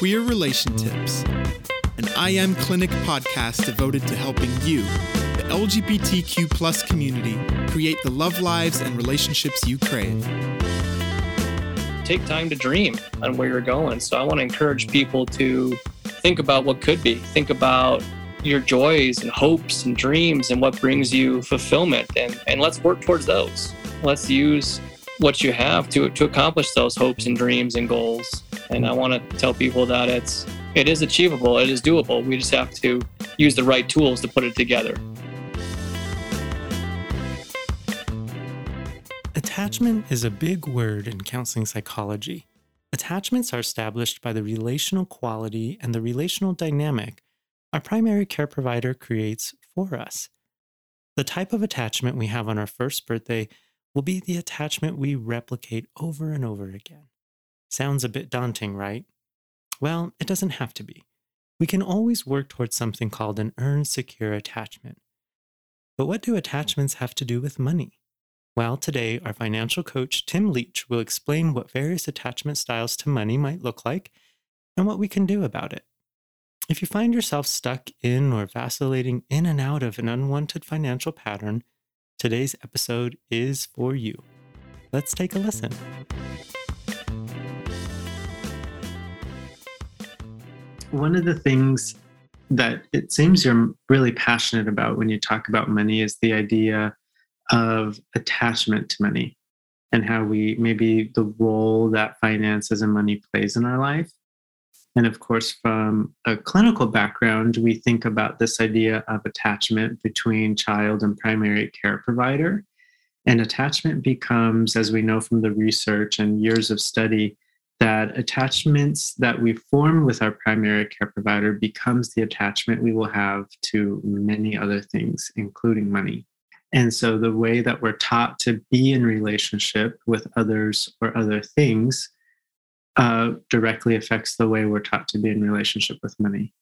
Queer Relationships, an I Am Clinic podcast devoted to helping you, the LGBTQ plus community, create the love lives and relationships you crave. Take time to dream on where you're going. So I want to encourage people to think about what could be. Think about your joys and hopes and dreams and what brings you fulfillment. And let's work towards those. Let's use what you have to accomplish those hopes and dreams and goals. And I want to tell people that it is achievable. It is doable. We just have to use the right tools to put it together. Attachment is a big word in counseling psychology. Attachments are established by the relational quality and the relational dynamic our primary care provider creates for us. The type of attachment we have on our first birthday will be the attachment we replicate over and over again. Sounds a bit daunting, right? Well, it doesn't have to be. We can always work towards something called an earned secure attachment. But what do attachments have to do with money? Well, today, our financial coach, Tim Leach, will explain what various attachment styles to money might look like and what we can do about it. If you find yourself stuck in or vacillating in and out of an unwanted financial pattern, today's episode is for you. Let's take a listen. One of the things that it seems you're really passionate about when you talk about money is the idea of attachment to money and how maybe the role that finances and money plays in our life. And of course, from a clinical background, we think about this idea of attachment between child and primary care provider. And attachment becomes, as we know from the research and years of study, that attachments that we form with our primary care provider becomes the attachment we will have to many other things, including money. And so the way that we're taught to be in relationship with others or other things directly affects the way we're taught to be in relationship with money.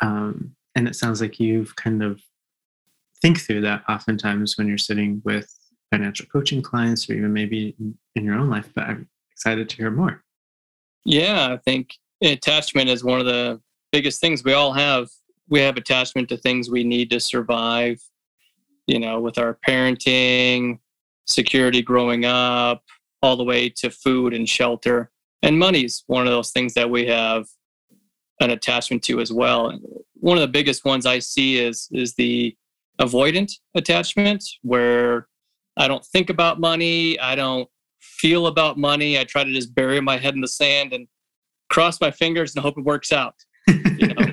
And it sounds like you've kind of think through that oftentimes when you're sitting with financial coaching clients or even maybe in your own life, but I'm excited to hear more. Yeah, I think attachment is one of the biggest things we all have. We have attachment to things we need to survive. You know, with our parenting, security growing up, all the way to food and shelter. And money's one of those things that we have an attachment to as well. One of the biggest ones I see is the avoidant attachment, where I don't think about money, I don't feel about money, I try to just bury my head in the sand and cross my fingers and hope it works out. You know?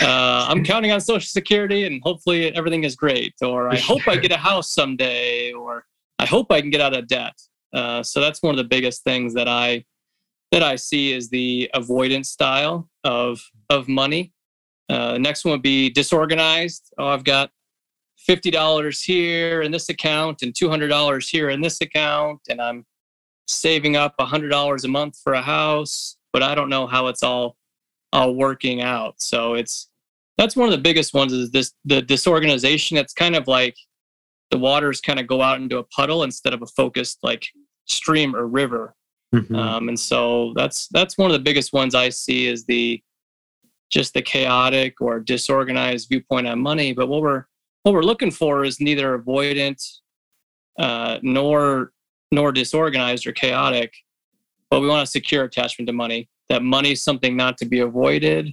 I'm counting on Social Security and hopefully everything is great. Or I hope I get a house someday, or I hope I can get out of debt. So that's one of the biggest things that I see is the avoidance style of money. The next one would be disorganized. Oh, I've got $50 here in this account and $200 here in this account. And I'm saving up $100 a month for a house, but I don't know how it's all working out. So that's one of the biggest ones is the disorganization. It's kind of like the waters kind of go out into a puddle instead of a focused like stream or river. Mm-hmm. And so that's one of the biggest ones I see is just the chaotic or disorganized viewpoint on money. But what we're looking for is neither avoidant, nor disorganized or chaotic, but we want a secure attachment to money. That money is something not to be avoided.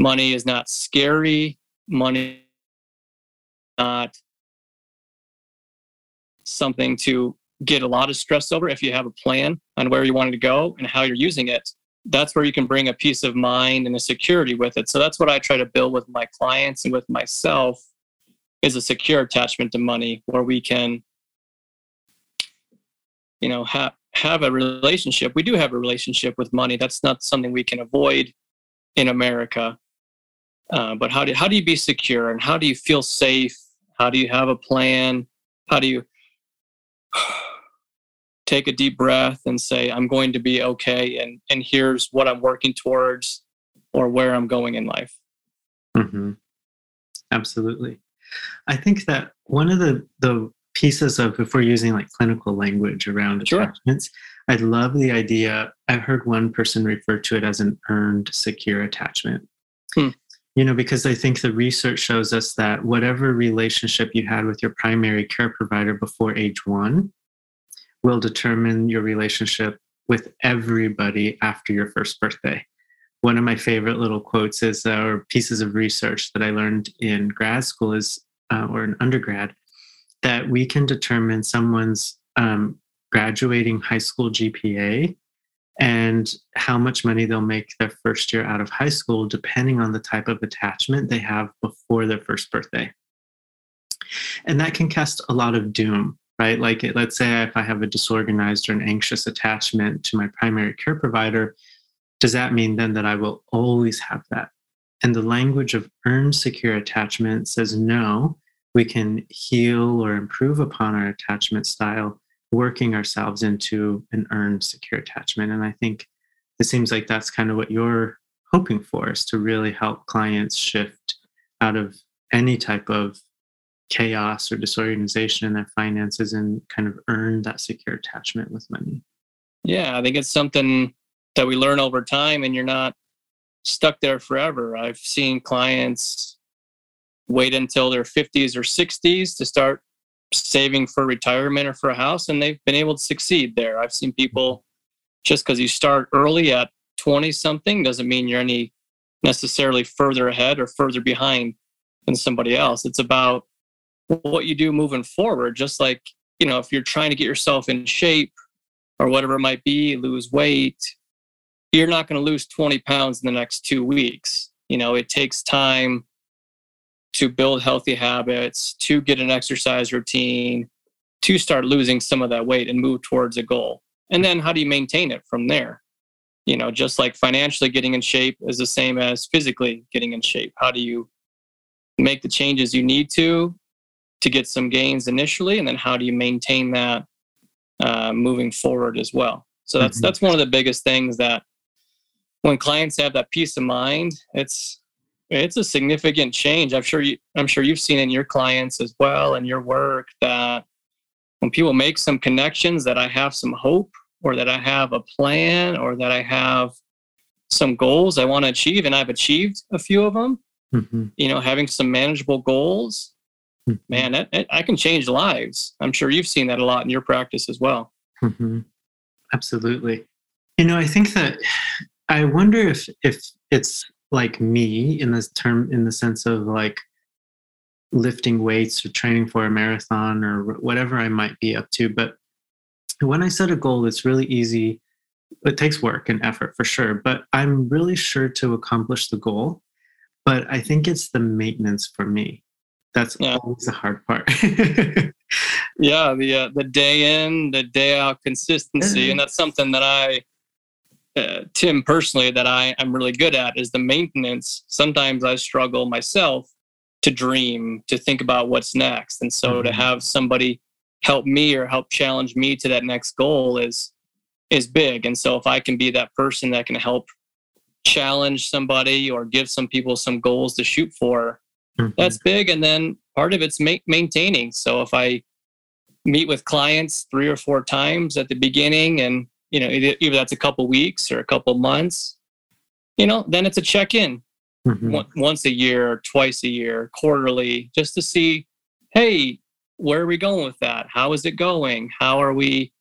Money is not scary. Money is not something to get a lot of stress over. If you have a plan on where you want to go and how you're using it, that's where you can bring a peace of mind and a security with it. So that's what I try to build with my clients and with myself is a secure attachment to money where we can, you know, have a relationship. We do have a relationship with money. That's not something we can avoid in America. But how do you be secure and how do you feel safe? How do you have a plan? How do you take a deep breath and say, I'm going to be okay. And here's what I'm working towards or where I'm going in life. Mm-hmm. Absolutely. I think that one of the pieces of, if we're using like clinical language around attachments, I love the idea. I've heard one person refer to it as an earned secure attachment. You know, because I think the research shows us that whatever relationship you had with your primary care provider before age one will determine your relationship with everybody after your first birthday. One of my favorite little quotes is, or pieces of research that I learned in grad school is, or in undergrad, that we can determine someone's graduating high school GPA and how much money they'll make their first year out of high school, depending on the type of attachment they have before their first birthday. And that can cast a lot of doom, right? Like, let's say if I have a disorganized or an anxious attachment to my primary care provider, does that mean then that I will always have that? And the language of earned secure attachment says, no, we can heal or improve upon our attachment style, working ourselves into an earned secure attachment. And I think it seems like that's kind of what you're hoping for, is to really help clients shift out of any type of chaos or disorganization in their finances and kind of earn that secure attachment with money. Yeah, I think it's something that we learn over time, and you're not stuck there forever. I've seen clients wait until their 50s or 60s to start saving for retirement or for a house, and they've been able to succeed there. I've seen people, just because you start early at 20 something doesn't mean you're any necessarily further ahead or further behind than somebody else. It's about what you do moving forward. Just like, you know, if you're trying to get yourself in shape or whatever it might be, lose weight, you're not going to lose 20 pounds in the next 2 weeks. You know, it takes time to build healthy habits, to get an exercise routine, to start losing some of that weight and move towards a goal. And then how do you maintain it from there? You know, just like financially getting in shape is the same as physically getting in shape. How do you make the changes you need to get some gains initially? And then how do you maintain that moving forward as well? So that's one of the biggest things, that when clients have that peace of mind, it's a significant change. I'm sure you've seen in your clients as well, in your work, that when people make some connections that I have some hope, or that I have a plan, or that I have some goals I want to achieve, and I've achieved a few of them, you know, having some manageable goals, man, I can change lives. I'm sure you've seen that a lot in your practice as well. Absolutely. You know, I think that I wonder if it's like me in this term, in the sense of like lifting weights or training for a marathon or whatever I might be up to. But when I set a goal, it's really easy. It takes work and effort for sure, but I'm really sure to accomplish the goal. But I think it's the maintenance for me. That's always the hard part. Yeah. The day in, the day out consistency. And that's something that Tim, personally, that I'm really good at, is the maintenance. Sometimes I struggle myself to dream, to think about what's next. And so to have somebody help me or help challenge me to that next goal is big. And so if I can be that person that can help challenge somebody or give some people some goals to shoot for, that's big. And then part of it's maintaining. So if I meet with clients 3 or 4 times at the beginning, and you know, either that's a couple weeks or a couple months, you know, then it's a check-in once a year, twice a year, quarterly, just to see, hey, where are we going with that? How is it going? How are we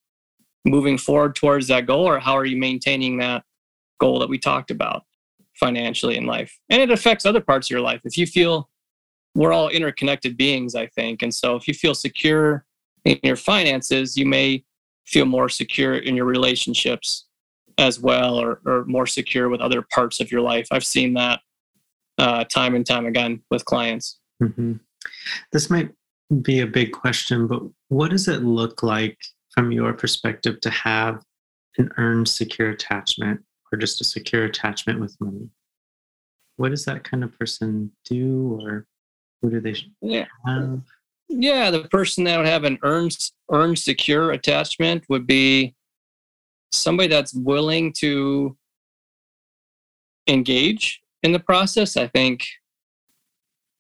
moving forward towards that goal? Or how are you maintaining that goal that we talked about financially in life? And it affects other parts of your life. If you feel, we're all interconnected beings, I think. And so if you feel secure in your finances, you may feel more secure in your relationships as well, or more secure with other parts of your life. I've seen that time and time again with clients. This might be a big question, but what does it look like from your perspective to have an earned secure attachment, or just a secure attachment with money? What does that kind of person do, or who do they have? Yeah, the person that would have an earned secure attachment would be somebody that's willing to engage in the process. I think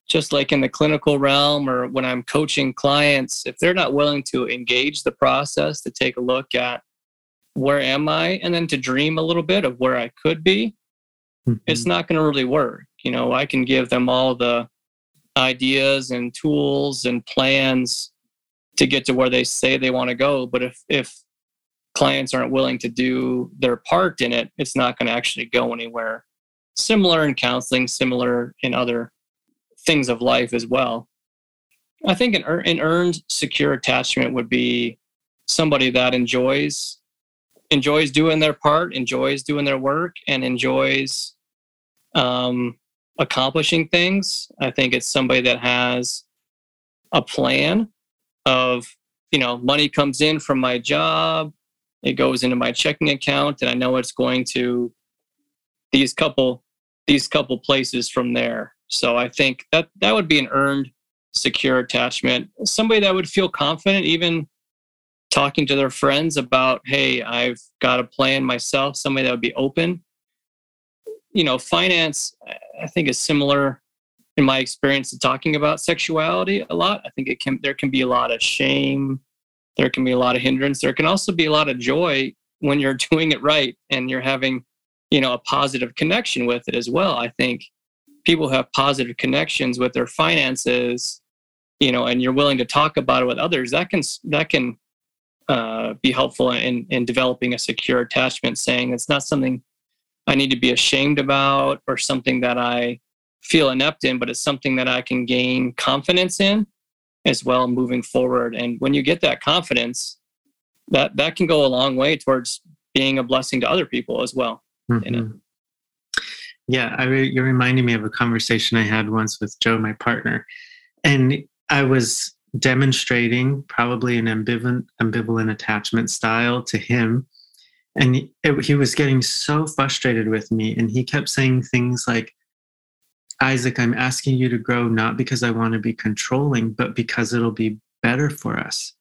just like in the clinical realm, or when I'm coaching clients, if they're not willing to engage the process, to take a look at where am I? And then to dream a little bit of where I could be, mm-hmm. It's not going to really work. You know, I can give them all the ideas and tools and plans to get to where they say they want to go. But if clients aren't willing to do their part in it, it's not going to actually go anywhere. Similar in counseling, similar in other things of life as well. I think an earned secure attachment would be somebody that enjoys doing their part, enjoys doing their work, and enjoys accomplishing things. I think it's somebody that has a plan of, you know, money comes in from my job, it goes into my checking account, and I know it's going to these couple places from there. So I think that would be an earned secure attachment. Somebody that would feel confident even talking to their friends about, hey, I've got a plan myself. Somebody that would be open. You know, finance, I think, is similar in my experience to talking about sexuality a lot. I think there can be a lot of shame. There can be a lot of hindrance. There can also be a lot of joy when you're doing it right and you're having, you know, a positive connection with it as well. I think people have positive connections with their finances, you know, and you're willing to talk about it with others. That can be helpful in developing a secure attachment, saying it's not something I need to be ashamed about or something that I feel inept in, but it's something that I can gain confidence in as well moving forward. And when you get that confidence, that can go a long way towards being a blessing to other people as well. Mm-hmm. In it. Yeah, you're reminding me of a conversation I had once with Joe, my partner, and I was demonstrating probably an ambivalent attachment style to him, and he was getting so frustrated with me, and he kept saying things like, Isaac, I'm asking you to grow not because I want to be controlling, but because it'll be better for us.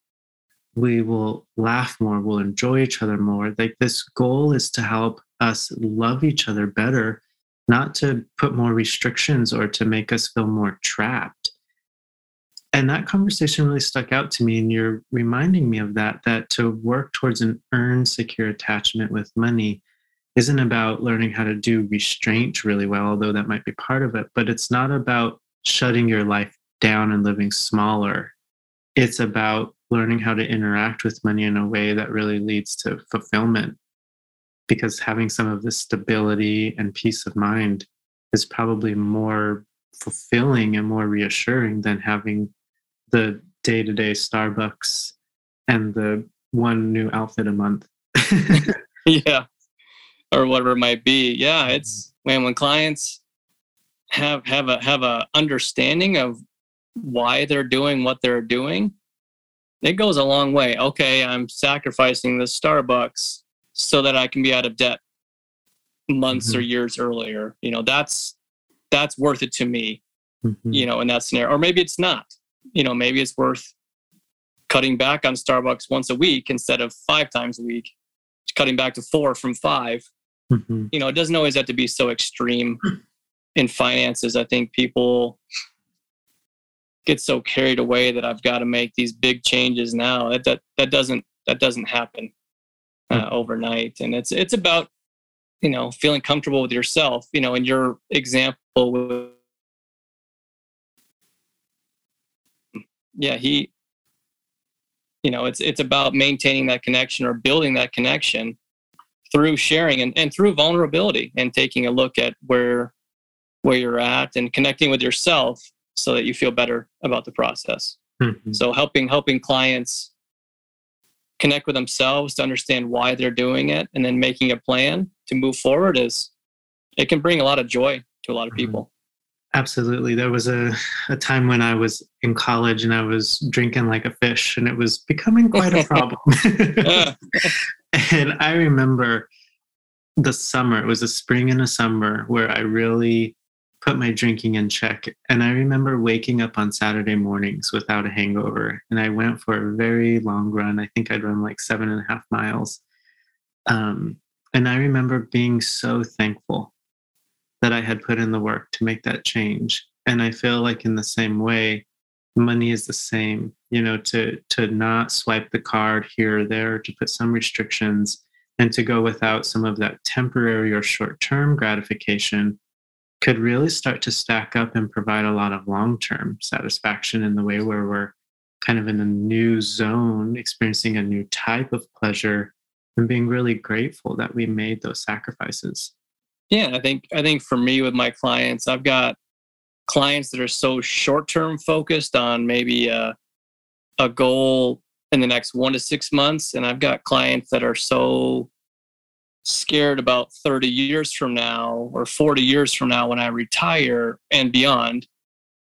We will laugh more, we'll enjoy each other more. Like, this goal is to help us love each other better, not to put more restrictions or to make us feel more trapped. And that conversation really stuck out to me. And you're reminding me of that to work towards an earned secure attachment with money isn't about learning how to do restraint really well, although that might be part of it, but it's not about shutting your life down and living smaller. It's about learning how to interact with money in a way that really leads to fulfillment. Because having some of this stability and peace of mind is probably more fulfilling and more reassuring than having the day-to-day Starbucks and the one new outfit a month. Yeah. Or whatever it might be. Yeah. It's when clients have a understanding of why they're doing what they're doing, it goes a long way. Okay. I'm sacrificing the Starbucks so that I can be out of debt months mm-hmm. or years earlier. You know, that's worth it to me, mm-hmm. you know, in that scenario. Or maybe it's not, you know, maybe it's worth cutting back on Starbucks once a week instead of 5 times a week, cutting back to 4 from 5. Mm-hmm. You know, it doesn't always have to be so extreme in finances. I think people get so carried away that I've got to make these big changes now. That doesn't happen. Overnight. And it's about, you know, feeling comfortable with yourself, you know, in your example. He, you know, it's about maintaining that connection or building that connection through sharing and through vulnerability and taking a look at where you're at and connecting with yourself so that you feel better about the process. Mm-hmm. So helping clients connect with themselves to understand why they're doing it and then making a plan to move forward it can bring a lot of joy to a lot of people. Absolutely. There was a time when I was in college and I was drinking like a fish and it was becoming quite a problem. And I remember it was a spring and a summer where I really put my drinking in check. And I remember waking up on Saturday mornings without a hangover. And I went for a very long run. I think I'd run like 7.5 miles. And I remember being so thankful that I had put in the work to make that change. And I feel like in the same way, money is the same, you know, to not swipe the card here or there, to put some restrictions and to go without some of that temporary or short-term gratification could really start to stack up and provide a lot of long-term satisfaction in the way where we're kind of in a new zone, experiencing a new type of pleasure and being really grateful that we made those sacrifices. Yeah, I think for me with my clients, I've got clients that are so short-term focused on maybe a goal in the next 1 to 6 months. And I've got clients that are so scared about 30 years from now or 40 years from now when I retire and beyond,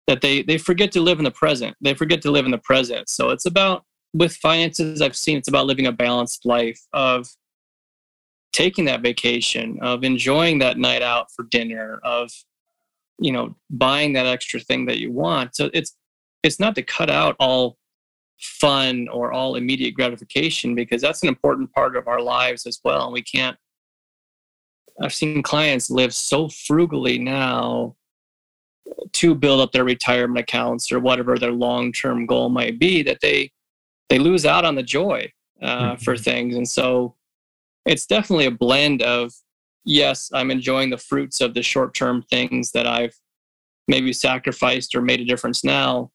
that they forget to live in the present. They forget to live in the present. So it's about, with finances, I've seen it's about living a balanced life of taking that vacation, of enjoying that night out for dinner, of, you know, buying that extra thing that you want. So it's not to cut out all fun or all immediate gratification, because that's an important part of our lives as well. And we can't, I've seen clients live so frugally now to build up their retirement accounts or whatever their long-term goal might be, that they lose out on the joy for things. And so it's definitely a blend of, yes, I'm enjoying the fruits of the short-term things that I've maybe sacrificed or made a difference now,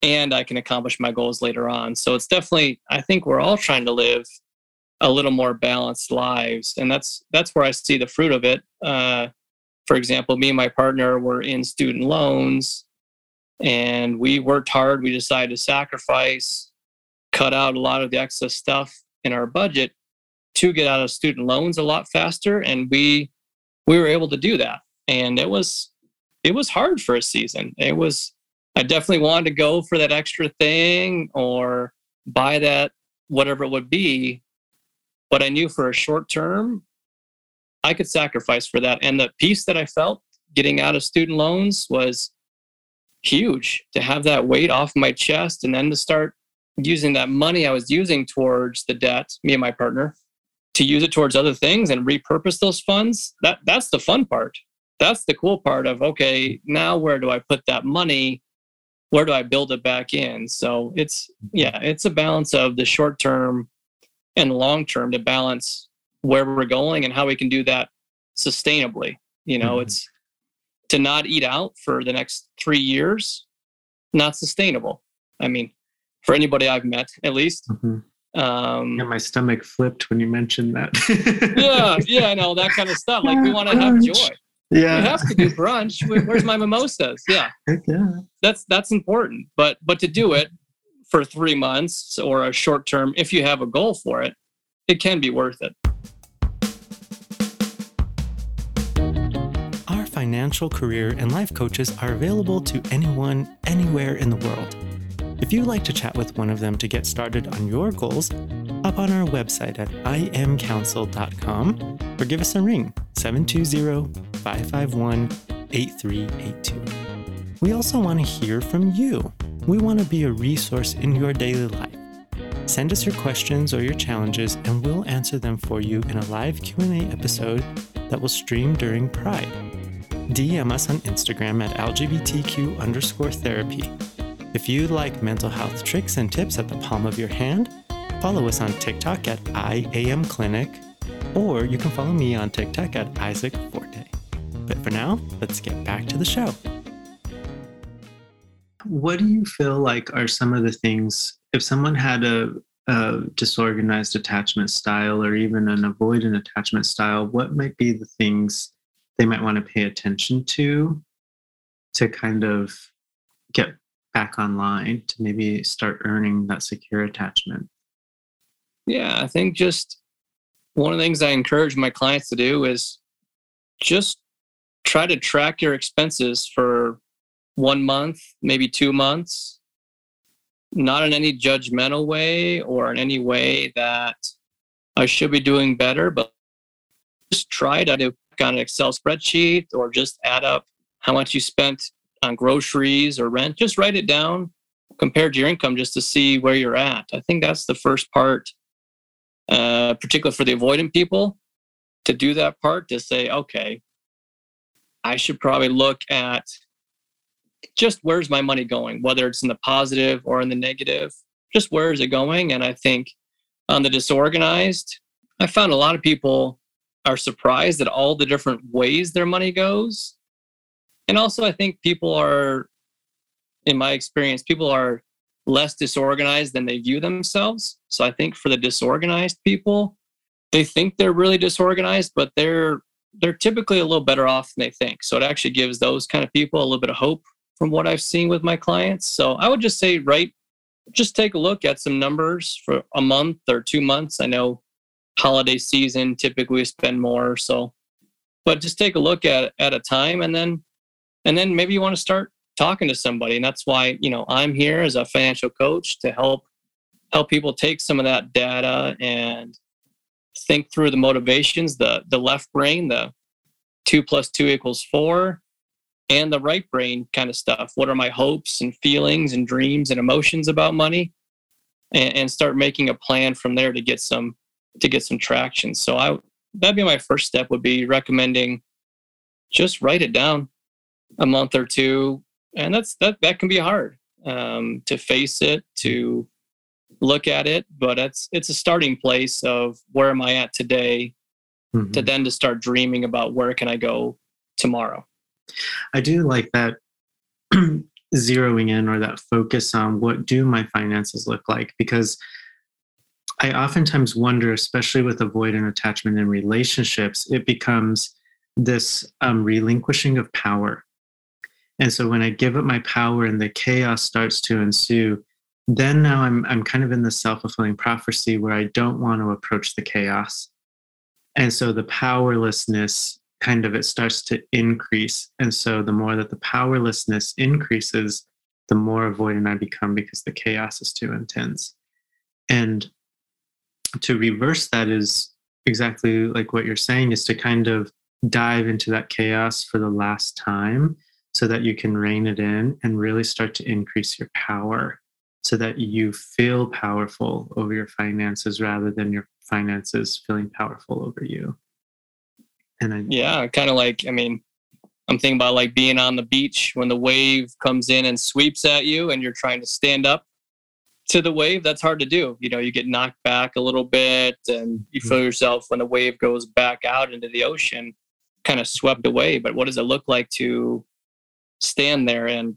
and I can accomplish my goals later on. So it's definitely, I think we're all trying to live a little more balanced lives. And that's where I see the fruit of it. For example, me and my partner were in student loans and we worked hard. We decided to sacrifice, cut out a lot of the excess stuff in our budget to get out of student loans a lot faster. And we were able to do that. And it was hard for a season. I definitely wanted to go for that extra thing or buy that, whatever it would be. But I knew for a short term, I could sacrifice for that. And the peace that I felt getting out of student loans was huge, to have that weight off my chest and then to start using that money I was using towards the debt, me and my partner, to use it towards other things and repurpose those funds. That's the fun part. That's the cool part of, okay, now where do I put that money? Where do I build it back in? So it's a balance of the short term and long term to balance where we're going and how we can do that sustainably. You know, it's to not eat out for the next 3 years, not sustainable. I mean, for anybody I've met, at least. My stomach flipped when you mentioned that. yeah, I know, that kind of stuff. Like, we want to have joy. Yeah, we have to do brunch. Where's my mimosas? Yeah, that's important. But to do it for 3 months or a short term, if you have a goal for it, it can be worth it. Our financial, career, and life coaches are available to anyone, anywhere in the world. If you'd like to chat with one of them to get started on your goals, hop on our website at imcounsel.com or give us a ring, 720-551-8382. We also want to hear from you. We want to be a resource in your daily life. Send us your questions or your challenges and we'll answer them for you in a live Q&A episode that will stream during Pride. DM us on Instagram at LGBTQ_therapy. If you like mental health tricks and tips at the palm of your hand, follow us on TikTok at I Am Clinic, or you can follow me on TikTok at Isaac Forte. But for now, let's get back to the show. What do you feel like are some of the things, if someone had a disorganized attachment style or even an avoidant attachment style, what might be the things they might want to pay attention to kind of get back online, to maybe start earning that secure attachment? Yeah, I think just one of the things I encourage my clients to do is just try to track your expenses for 1 month, maybe 2 months, not in any judgmental way or in any way that I should be doing better, but just try to do on an Excel spreadsheet or just add up how much you spent on groceries or rent. Just write it down compared to your income just to see where you're at. I think that's the first part, particularly for the avoidant people, to do that part, to say, okay, I should probably look at just where's my money going, whether it's in the positive or in the negative, just where is it going? And I think on the disorganized, I found a lot of people are surprised at all the different ways their money goes. And also, I think people are, in my experience, people are less disorganized than they view themselves. So I think for the disorganized people, they think they're really disorganized, but they're typically a little better off than they think. So it actually gives those kind of people a little bit of hope from what I've seen with my clients. So I would just say, just take a look at some numbers for a month or 2 months. I know holiday season, typically we spend more. So, but just take a look at a time, and then maybe you want to start talking to somebody. And that's why, I'm here as a financial coach to help people take some of that data and think through the motivations, the left brain, the 2 + 2 = 4, and the right brain kind of stuff. What are my hopes and feelings and dreams and emotions about money? And start making a plan from there to get some traction. So that'd be my first step, would be recommending just write it down a month or two. And that can be hard to face it, to look at it, but it's a starting place of where am I at today, mm-hmm. to start dreaming about where can I go tomorrow. I do like that zeroing in, or that focus on what do my finances look like, because I oftentimes wonder, especially with avoidant attachment in relationships, it becomes this relinquishing of power. And so when I give up my power and the chaos starts to ensue, then now I'm kind of in the self-fulfilling prophecy where I don't want to approach the chaos. And so the powerlessness kind of, it starts to increase. And so the more that the powerlessness increases, the more avoidant I become because the chaos is too intense. And to reverse that is exactly like what you're saying, is to kind of dive into that chaos for the last time so that you can rein it in and really start to increase your power, so that you feel powerful over your finances rather than your finances feeling powerful over you. And I'm thinking about like being on the beach when the wave comes in and sweeps at you and you're trying to stand up to the wave. That's hard to do. You get knocked back a little bit and you mm-hmm. feel yourself, when the wave goes back out into the ocean, kind of swept away. But what does it look like to stand there and,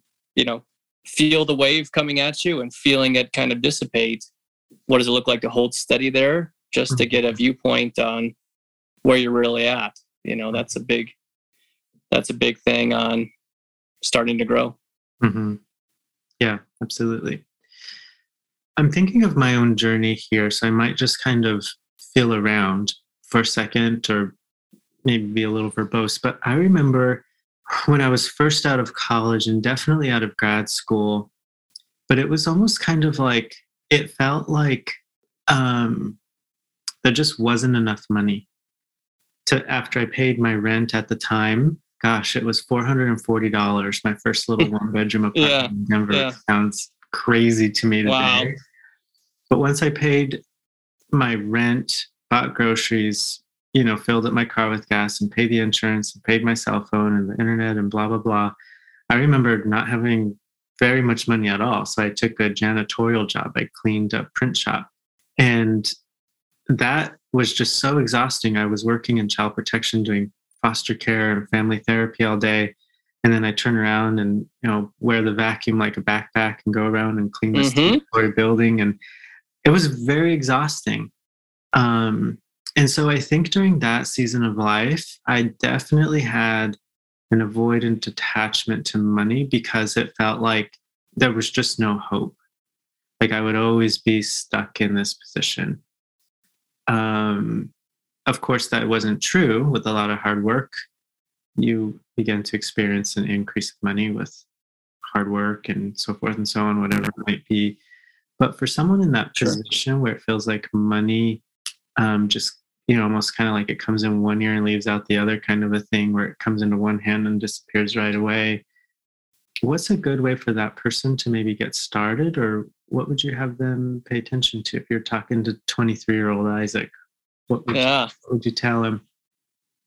feel the wave coming at you and feeling it kind of dissipate? What does it look like to hold steady there, just to get a viewpoint on where you're really at? That's a big thing on starting to grow. Mm-hmm. Yeah, absolutely. I'm thinking of my own journey here, so I might just kind of feel around for a second, or maybe be a little verbose, but I remember when I was first out of college and definitely out of grad school, but it was almost kind of like, it felt like there just wasn't enough money. After I paid my rent at the time, gosh, it was $440, my first little one-bedroom apartment in Denver. Yeah. Sounds crazy to me today. Wow. But once I paid my rent, bought groceries, filled up my car with gas and paid the insurance and paid my cell phone and the internet and blah, blah, blah, I remember not having very much money at all. So I took a janitorial job. I cleaned a print shop. And that was just so exhausting. I was working in child protection, doing foster care and family therapy all day. And then I turn around and, wear the vacuum like a backpack and go around and clean this two-story building. And it was very exhausting. And so I think during that season of life, I definitely had an avoidant attachment to money, because it felt like there was just no hope. Like I would always be stuck in this position. Of course, that wasn't true. With a lot of hard work, you begin to experience an increase of money with hard work and so forth and so on, whatever it might be. But for someone in that position where it feels like money almost kind of like it comes in one ear and leaves out the other, kind of a thing where it comes into one hand and disappears right away, what's a good way for that person to maybe get started? Or what would you have them pay attention to? If you're talking to 23-year-old Isaac, what would you tell him?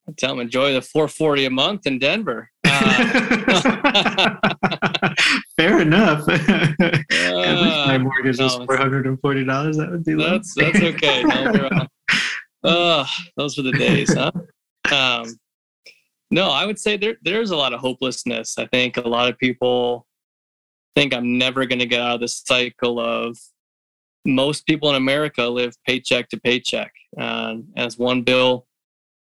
I'd tell him, enjoy the $440 a month in Denver. Fair enough. At least my mortgage was $440. That would be low. That's okay. No, Oh, those were the days, huh? No, I would say there's a lot of hopelessness. I think a lot of people think I'm never going to get out of this cycle of most people in America live paycheck to paycheck. As one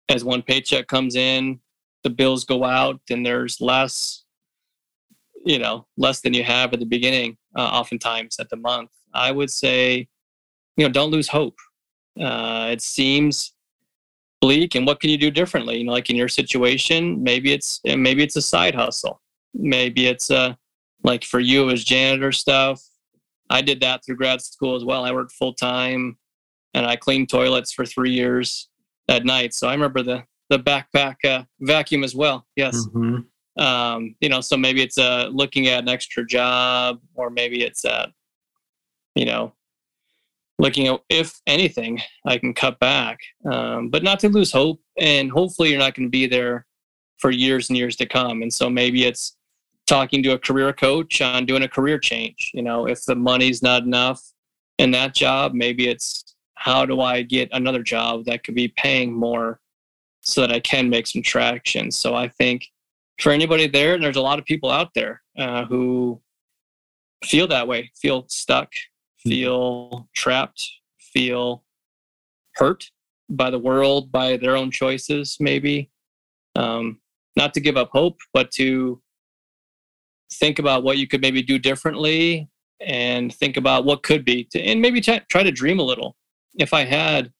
paycheck comes in, the bills go out and there's less than you have at the beginning, oftentimes at the month. I would say, don't lose hope. It seems bleak, and what can you do differently? Like in your situation, maybe it's a side hustle. Maybe it's like for you, it was janitor stuff. I did that through grad school as well. I worked full time and I cleaned toilets for 3 years at night. So I remember the backpack vacuum as well. Yes. Mm-hmm. So maybe it's looking at an extra job, or maybe it's looking at, if anything, I can cut back, but not to lose hope. And hopefully you're not going to be there for years and years to come. And so maybe it's talking to a career coach on doing a career change. If the money's not enough in that job, maybe it's how do I get another job that could be paying more so that I can make some traction. So I think for anybody there, and there's a lot of people out there who feel that way, feel stuck, feel trapped, feel hurt by the world, by their own choices, maybe. Not to give up hope, but to think about what you could maybe do differently, and think about what could be, and maybe try to dream a little. If I had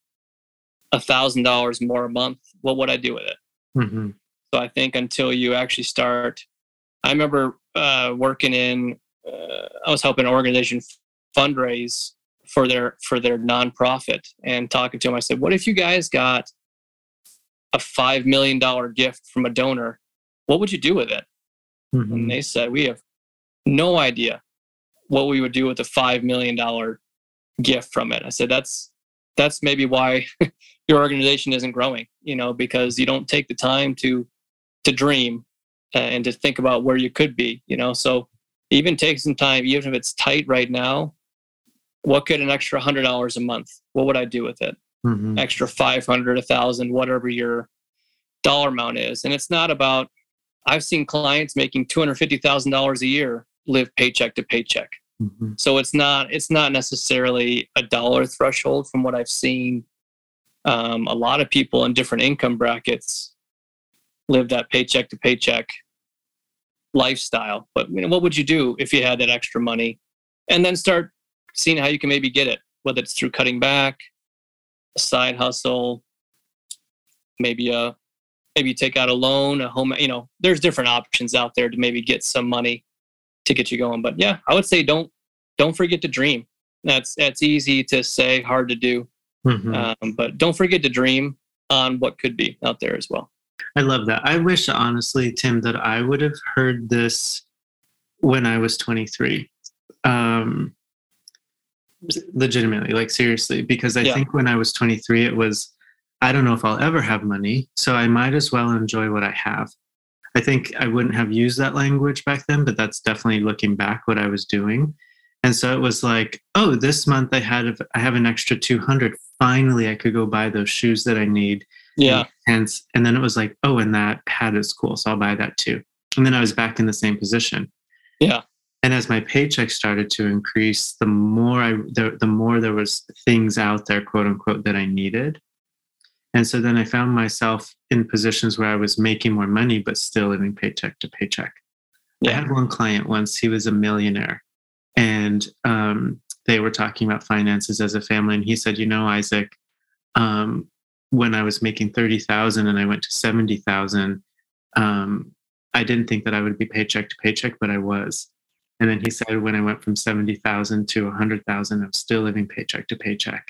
$1,000 more a month, what would I do with it? Mm-hmm. So I think until you actually start, I remember working I was helping an organization fundraise for their nonprofit, and talking to them, I said, what if you guys got a $5 million gift from a donor? What would you do with it? Mm-hmm. And they said, we have no idea what we would do with a $5 million gift from it. I said, that's maybe why your organization isn't growing, because you don't take the time to dream and to think about where you could be, So even take some time, even if it's tight right now, what could an extra $100 a month, what would I do with it? Mm-hmm. Extra 500, 1,000, whatever your dollar amount is. And it's not about, I've seen clients making $250,000 a year live paycheck to paycheck. Mm-hmm. So it's not necessarily a dollar threshold from what I've seen. A lot of people in different income brackets live that paycheck to paycheck lifestyle. But what would you do if you had that extra money? And then start seeing how you can maybe get it, whether it's through cutting back, a side hustle, maybe take out a loan, a home, there's different options out there to maybe get some money to get you going. But yeah, I would say don't forget to dream. That's easy to say, hard to do. Mm-hmm. But don't forget to dream on what could be out there as well. I love that. I wish, honestly, Tim, that I would have heard this when I was 23. Legitimately, like seriously, because I think when I was 23, it was, I don't know if I'll ever have money, so I might as well enjoy what I have. I think I wouldn't have used that language back then, but that's definitely looking back what I was doing. And so it was like, oh, this month I have an extra 200. Finally, I could go buy those shoes that I need. Yeah. And then it was like, oh, and that hat is cool, so I'll buy that too. And then I was back in the same position. Yeah. And as my paycheck started to increase, the more there was things out there, quote unquote, that I needed. And so then I found myself in positions where I was making more money, but still living paycheck to paycheck. Yeah. I had one client once, he was a millionaire, and they were talking about finances as a family. And he said, Isaac, when I was making 30,000 and I went to 70,000, I didn't think that I would be paycheck to paycheck, but I was. And then he said, when I went from 70,000 to 100,000, I'm still living paycheck to paycheck.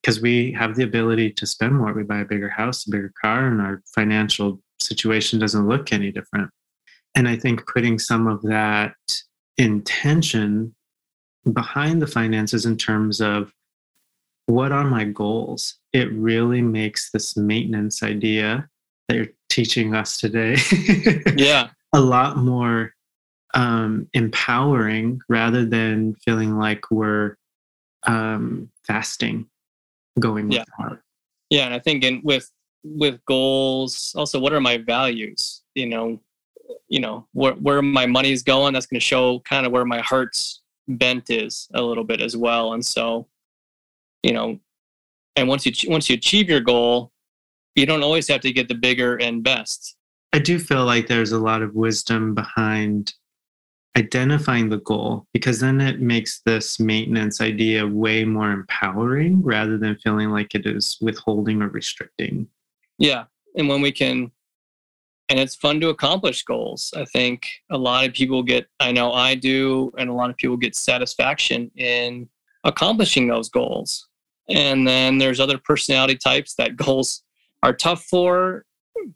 Because we have the ability to spend more. We buy a bigger house, a bigger car, and our financial situation doesn't look any different. And I think putting some of that intention behind the finances in terms of what are my goals, it really makes this maintenance idea that you're teaching us today a lot more empowering, rather than feeling like we're fasting going without. Yeah, and I think with goals, also, what are my values? You know, where my money's going, that's going to show kind of where my heart's bent is a little bit as well. And so, you know, and once you achieve your goal, you don't always have to get the bigger and best. I do feel like there's a lot of wisdom behind identifying the goal, because then it makes this maintenance idea way more empowering rather than feeling like it is withholding or restricting. Yeah. And when we can, and it's fun to accomplish goals. I think a lot of people get, I know I do, and a lot of people get satisfaction in accomplishing those goals. And then there's other personality types that goals are tough for,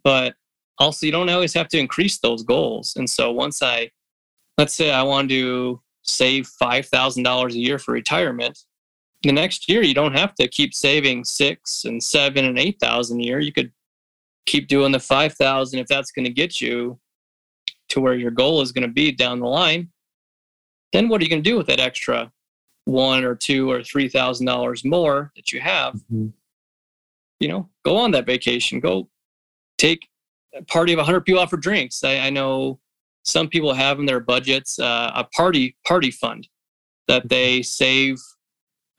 but also you don't always have to increase those goals. And so once let's say I want to save $5,000 a year for retirement. The next year, you don't have to keep saving 6 and 7 and 8,000 a year. You could keep doing the 5,000 if that's going to get you to where your goal is going to be down the line. Then what are you going to do with that extra $1,000 or $2,000 or $3,000 more that you have? Mm-hmm. You know, go on that vacation. Go take a party of 100 people out for drinks. I know. Some people have in their budgets a party fund that they save.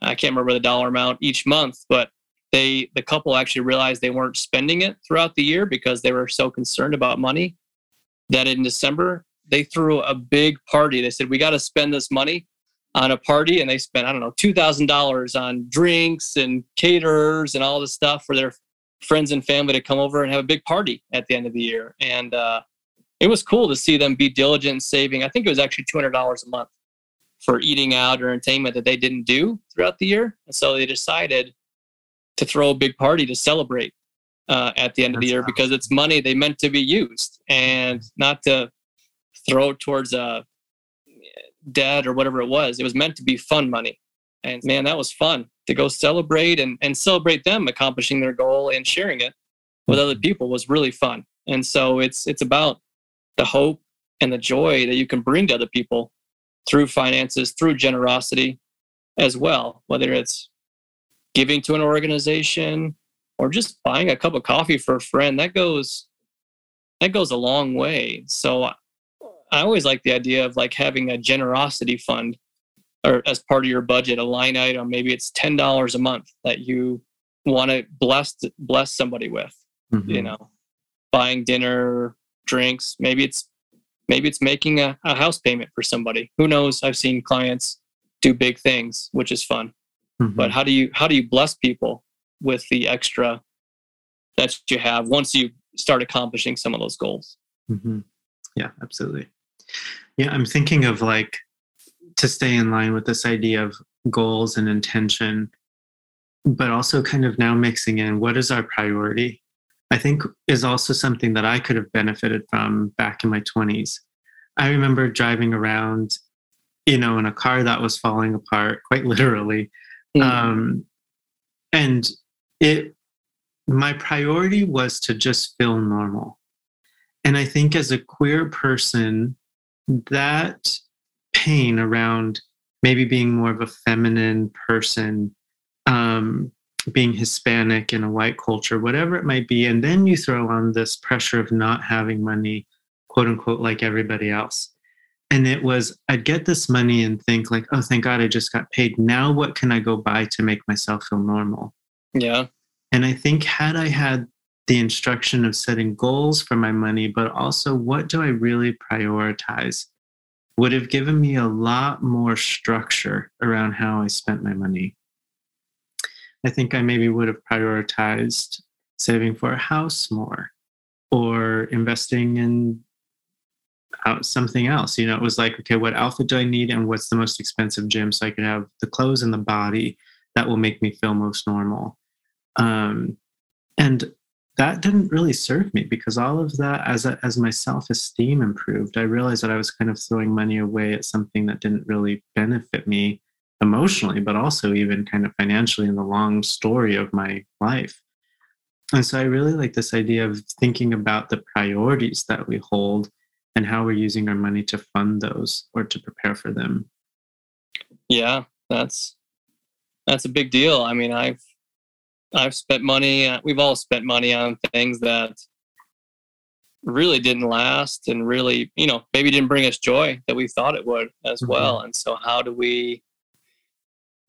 I can't remember the dollar amount each month, but the couple actually realized they weren't spending it throughout the year because they were so concerned about money that in December they threw a big party. They said, we got to spend this money on a party. And they spent, I don't know, $2,000 on drinks and caterers and all this stuff for their friends and family to come over and have a big party at the end of the year. And, it was cool to see them be diligent in saving. I think it was actually $200 a month for eating out or entertainment that they didn't do throughout the year. And so they decided to throw a big party to celebrate at the end of the year, because it's money they meant to be used and not to throw it towards debt or whatever it was. It was meant to be fun money. And man, that was fun to go celebrate and celebrate them accomplishing their goal and sharing it with other people was really fun. And so it's about the hope and the joy that you can bring to other people through finances, through generosity as well, whether it's giving to an organization or just buying a cup of coffee for a friend, that goes a long way. So I always like the idea of like having a generosity fund or as part of your budget, a line item, maybe it's $10 a month that you want to bless somebody with, mm-hmm. you know, buying dinner, drinks, maybe it's making a house payment for somebody. Who knows? I've seen clients do big things, which is fun. Mm-hmm. But how do you bless people with the extra that you have once you start accomplishing some of those goals? Mm-hmm. Yeah, absolutely. Yeah, I'm thinking of like, to stay in line with this idea of goals and intention, but also kind of now mixing in what is our priority? I think is also something that I could have benefited from back in my 20s. I remember driving around, you know, in a car that was falling apart, quite literally. Mm-hmm. And my priority was to just feel normal. And I think as a queer person, that pain around maybe being more of a feminine person, being Hispanic in a white culture, whatever it might be. And then you throw on this pressure of not having money, quote unquote, like everybody else. And it was, I'd get this money and think like, oh, thank God I just got paid. Now what can I go buy to make myself feel normal? Yeah. And I think had I had the instruction of setting goals for my money, but also what do I really prioritize, would have given me a lot more structure around how I spent my money. I think I maybe would have prioritized saving for a house more or investing in something else. You know, it was like, okay, what outfit do I need and what's the most expensive gym so I could have the clothes and the body that will make me feel most normal. And that didn't really serve me because all of that, as my self-esteem improved, I realized that I was kind of throwing money away at something that didn't really benefit me emotionally, but also even kind of financially in the long story of my life. And so I really like this idea of thinking about the priorities that we hold and how we're using our money to fund those or to prepare for them. Yeah, that's a big deal. I mean, I've I've spent money. We've all spent money on things that really didn't last and really, you know, maybe didn't bring us joy that we thought it would as mm-hmm. well. And so how do we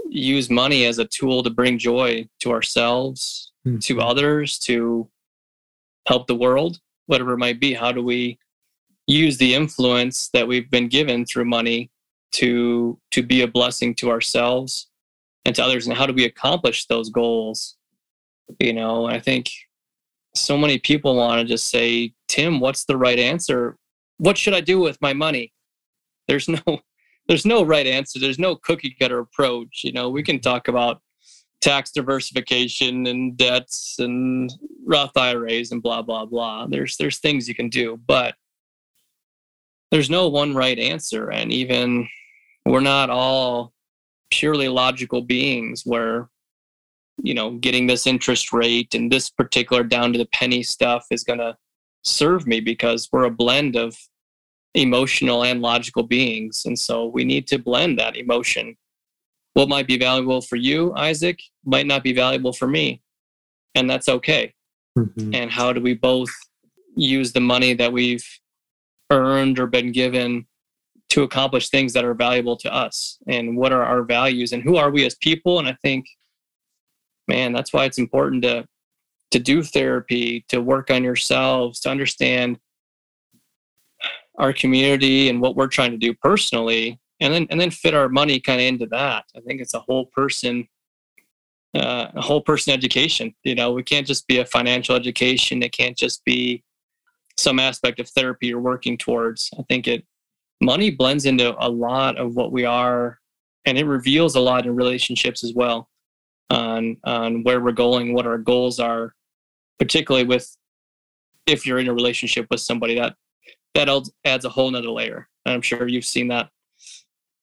use money as a tool to bring joy to ourselves, mm-hmm. to others, to help the world, whatever it might be? How do we use the influence that we've been given through money to be a blessing to ourselves and to others? And how do we accomplish those goals? You know, I think so many people want to just say, Tim, what's the right answer? What should I do with my money? There's no right answer. There's no cookie cutter approach. You know, we can talk about tax diversification and debts and Roth IRAs and blah, blah, blah. There's things you can do, but there's no one right answer. And even we're not all purely logical beings where, you know, getting this interest rate and this particular down to the penny stuff is going to serve me, because we're a blend of emotional and logical beings. And so we need to blend that emotion. What might be valuable for you, Isaac, might not be valuable for me. And that's okay. Mm-hmm. And how do we both use the money that we've earned or been given to accomplish things that are valuable to us? And what are our values and who are we as people? And I think, man, that's why it's important to do therapy, to work on yourselves, to understand our community and what we're trying to do personally, and then fit our money kind of into that. I think it's a whole person education. You know, we can't just be a financial education. It can't just be some aspect of therapy you're working towards. I think money blends into a lot of what we are, and it reveals a lot in relationships as well on where we're going, what our goals are, particularly with, if you're in a relationship with somebody, that adds a whole nother layer. And I'm sure you've seen that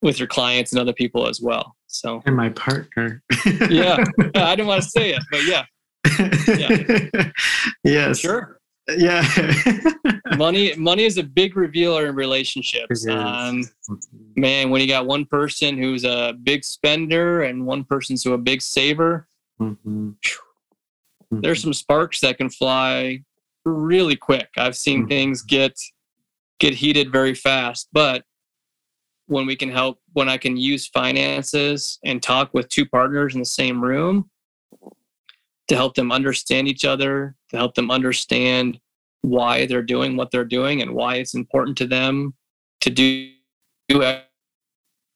with your clients and other people as well. So, and my partner. Yeah. I didn't want to say it, but yeah. Yeah. Yes. Sure. Yeah. Money is a big revealer in relationships. Man, when you got one person who's a big spender and one person's who a big saver, mm-hmm. Mm-hmm. there's some sparks that can fly really quick. I've seen mm-hmm. things get heated very fast, but when I can use finances and talk with two partners in the same room to help them understand each other, to help them understand why they're doing what they're doing and why it's important to them to do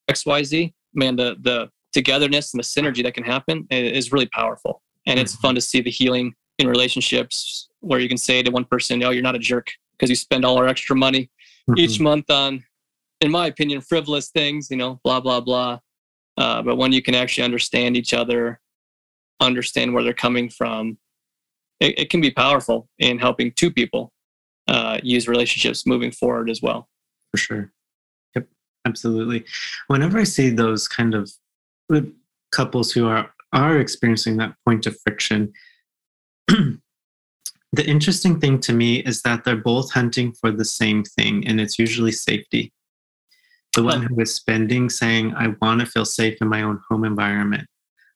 XYZ, man, the togetherness and the synergy that can happen is really powerful. And it's fun to see the healing in relationships where you can say to one person, oh, you're not a jerk because you spend all our extra money each month on, in my opinion, frivolous things, you know, blah, blah, blah. But when you can actually understand each other, understand where they're coming from, it can be powerful in helping two people use relationships moving forward as well. For sure. Yep, absolutely. Whenever I see those kind of couples who are experiencing that point of friction, the interesting thing to me is that they're both hunting for the same thing, and it's usually safety. The one who is spending saying, I want to feel safe in my own home environment.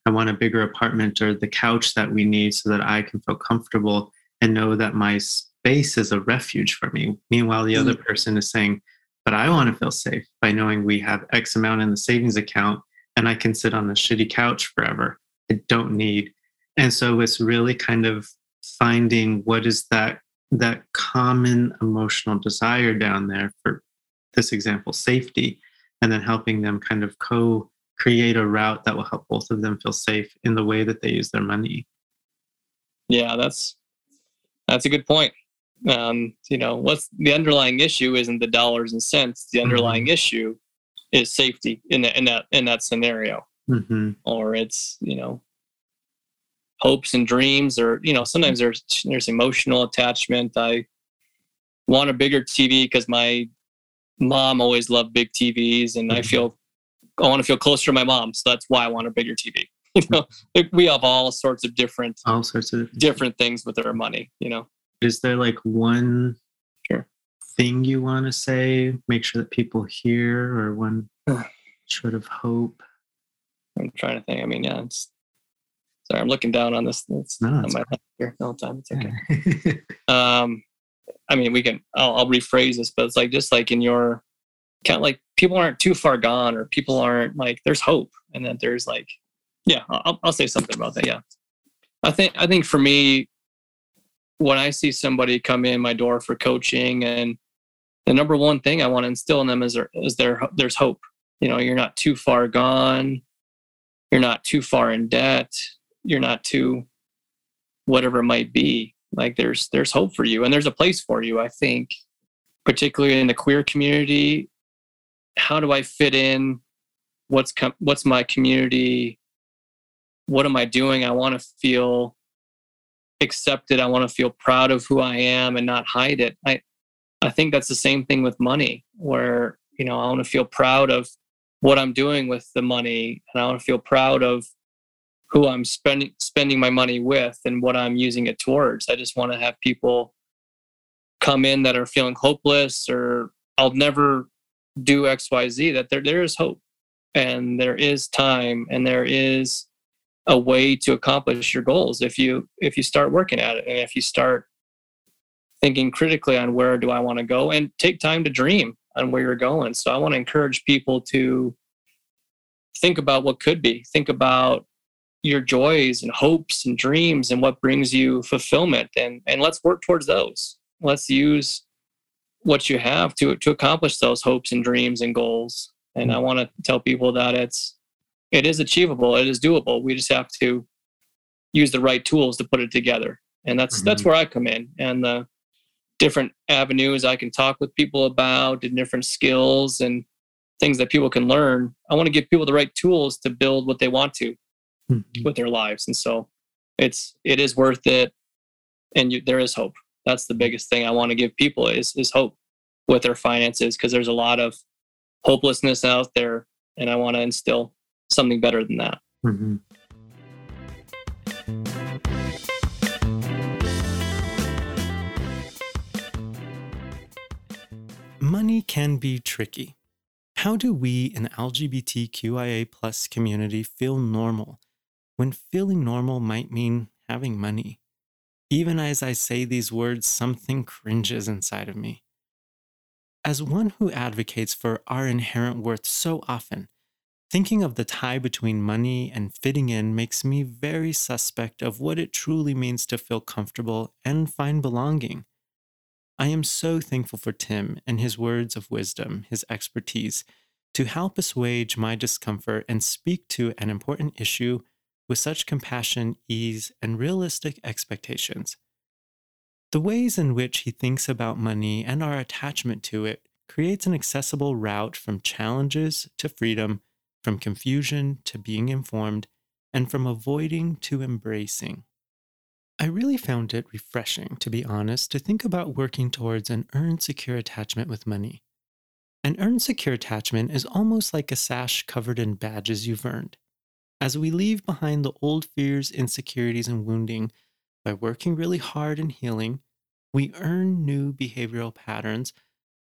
I want a bigger apartment or the couch that we need so that I can feel comfortable and know that my space is a refuge for me. Meanwhile, the other person is saying, but I want to feel safe by knowing we have X amount in the savings account and I can sit on a shitty couch forever. I don't need. And so it's really kind of finding what is that common emotional desire down there for this example, safety, and then helping them kind of co-create a route that will help both of them feel safe in the way that they use their money. Yeah, that's a good point. You know, what's the underlying issue isn't the dollars and cents. The underlying issue is safety in that scenario, or it's, you know, hopes and dreams, or, you know, sometimes there's emotional attachment. I want a bigger TV because my mom always loved big TVs, and I want to feel closer to my mom, so that's why I want a bigger TV. You know, we have all sorts of different things with our money. You know, is there like one thing you want to say? Make sure that people hear, or one sort of hope. I'm trying to think. I mean, yeah, Sorry, I'm looking down on this. It's not my lap here all the time. It's okay. Yeah. I mean, we can. I'll rephrase this, but it's like just like in your kind of like people aren't too far gone, or people aren't like there's hope, and that there's like, yeah. I'll say something about that. Yeah, I think for me, when I see somebody come in my door for coaching, and the number one thing I want to instill in them is there's hope. You know, you're not too far gone, you're not too far in debt, you're not too whatever it might be. Like there's hope for you, and there's a place for you. I think, particularly in the queer community, how do I fit in? What's my community? What am I doing? I want to feel accepted. I want to feel proud of who I am and not hide it. I think that's the same thing with money, where, you know, I want to feel proud of what I'm doing with the money, and I want to feel proud of who I'm spending my money with and what I'm using it towards. I just want to have people come in that are feeling hopeless, or I'll never do X, Y, Z, that there is hope, and there is time, and there is a way to accomplish your goals if you start working at it, and if you start thinking critically on where do I want to go, and take time to dream on where you're going. So I want to encourage people to think about what could be, think about your joys and hopes and dreams and what brings you fulfillment. And let's work towards those. Let's use what you have to accomplish those hopes and dreams and goals. And I want to tell people that it is achievable. It is doable. We just have to use the right tools to put it together. And that's where I come in, and the different avenues I can talk with people about, and different skills and things that people can learn. I want to give people the right tools to build what they want to. Mm-hmm. With their lives. And so it is worth it. And there is hope. That's the biggest thing I want to give people is hope with their finances, because there's a lot of hopelessness out there, and I want to instill something better than that. Mm-hmm. Money can be tricky. How do we in LGBTQIA plus community feel normal, when feeling normal might mean having money? Even as I say these words, something cringes inside of me. As one who advocates for our inherent worth so often, thinking of the tie between money and fitting in makes me very suspect of what it truly means to feel comfortable and find belonging. I am so thankful for Tim and his words of wisdom, his expertise, to help assuage my discomfort and speak to an important issue with such compassion, ease, and realistic expectations. The ways in which he thinks about money and our attachment to it creates an accessible route from challenges to freedom, from confusion to being informed, and from avoiding to embracing. I really found it refreshing, to be honest, to think about working towards an earned secure attachment with money. An earned secure attachment is almost like a sash covered in badges you've earned. As we leave behind the old fears, insecurities, and wounding, by working really hard and healing, we earn new behavioral patterns,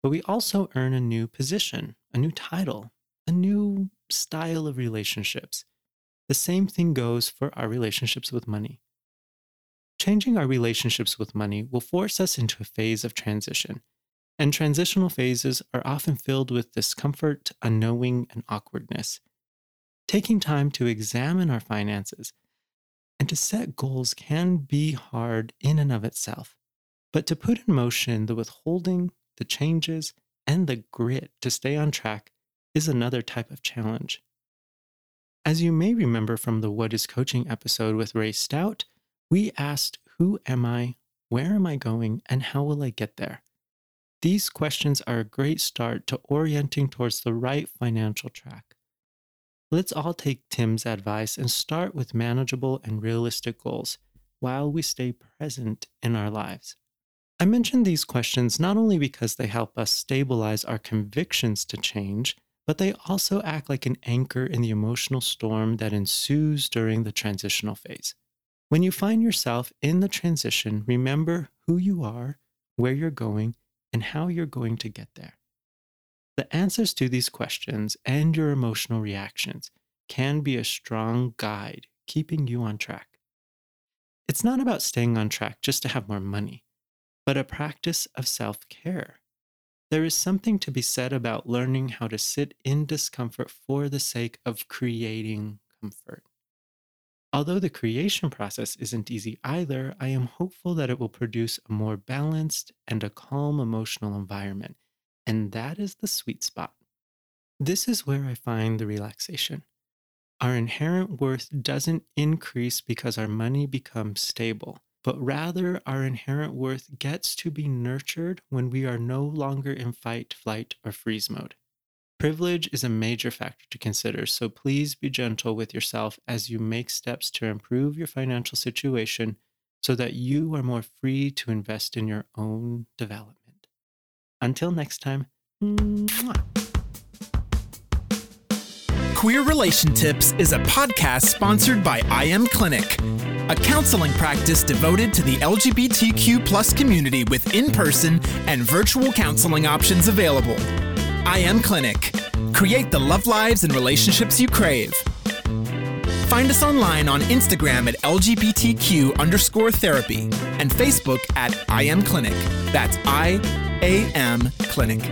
but we also earn a new position, a new title, a new style of relationships. The same thing goes for our relationships with money. Changing our relationships with money will force us into a phase of transition, and transitional phases are often filled with discomfort, unknowing, and awkwardness. Taking time to examine our finances and to set goals can be hard in and of itself, but to put in motion the withholding, the changes, and the grit to stay on track is another type of challenge. As you may remember from the What is Coaching episode with Ray Stout, we asked, who am I, where am I going, and how will I get there? These questions are a great start to orienting towards the right financial track. Let's all take Tim's advice and start with manageable and realistic goals while we stay present in our lives. I mention these questions not only because they help us stabilize our convictions to change, but they also act like an anchor in the emotional storm that ensues during the transitional phase. When you find yourself in the transition, remember who you are, where you're going, and how you're going to get there. The answers to these questions and your emotional reactions can be a strong guide keeping you on track. It's not about staying on track just to have more money, but a practice of self-care. There is something to be said about learning how to sit in discomfort for the sake of creating comfort. Although the creation process isn't easy either, I am hopeful that it will produce a more balanced and a calm emotional environment, and that is the sweet spot. This is where I find the relaxation. Our inherent worth doesn't increase because our money becomes stable, but rather, our inherent worth gets to be nurtured when we are no longer in fight, flight, or freeze mode. Privilege is a major factor to consider, so please be gentle with yourself as you make steps to improve your financial situation so that you are more free to invest in your own development. Until next time, mwah! Queer Relationships is a podcast sponsored by I Am Clinic, a counseling practice devoted to the LGBTQ+ community with in-person and virtual counseling options available. I Am Clinic. Create the love lives and relationships you crave. Find us online on Instagram at LGBTQ_therapy and Facebook at I Am Clinic. That's IAM Clinic.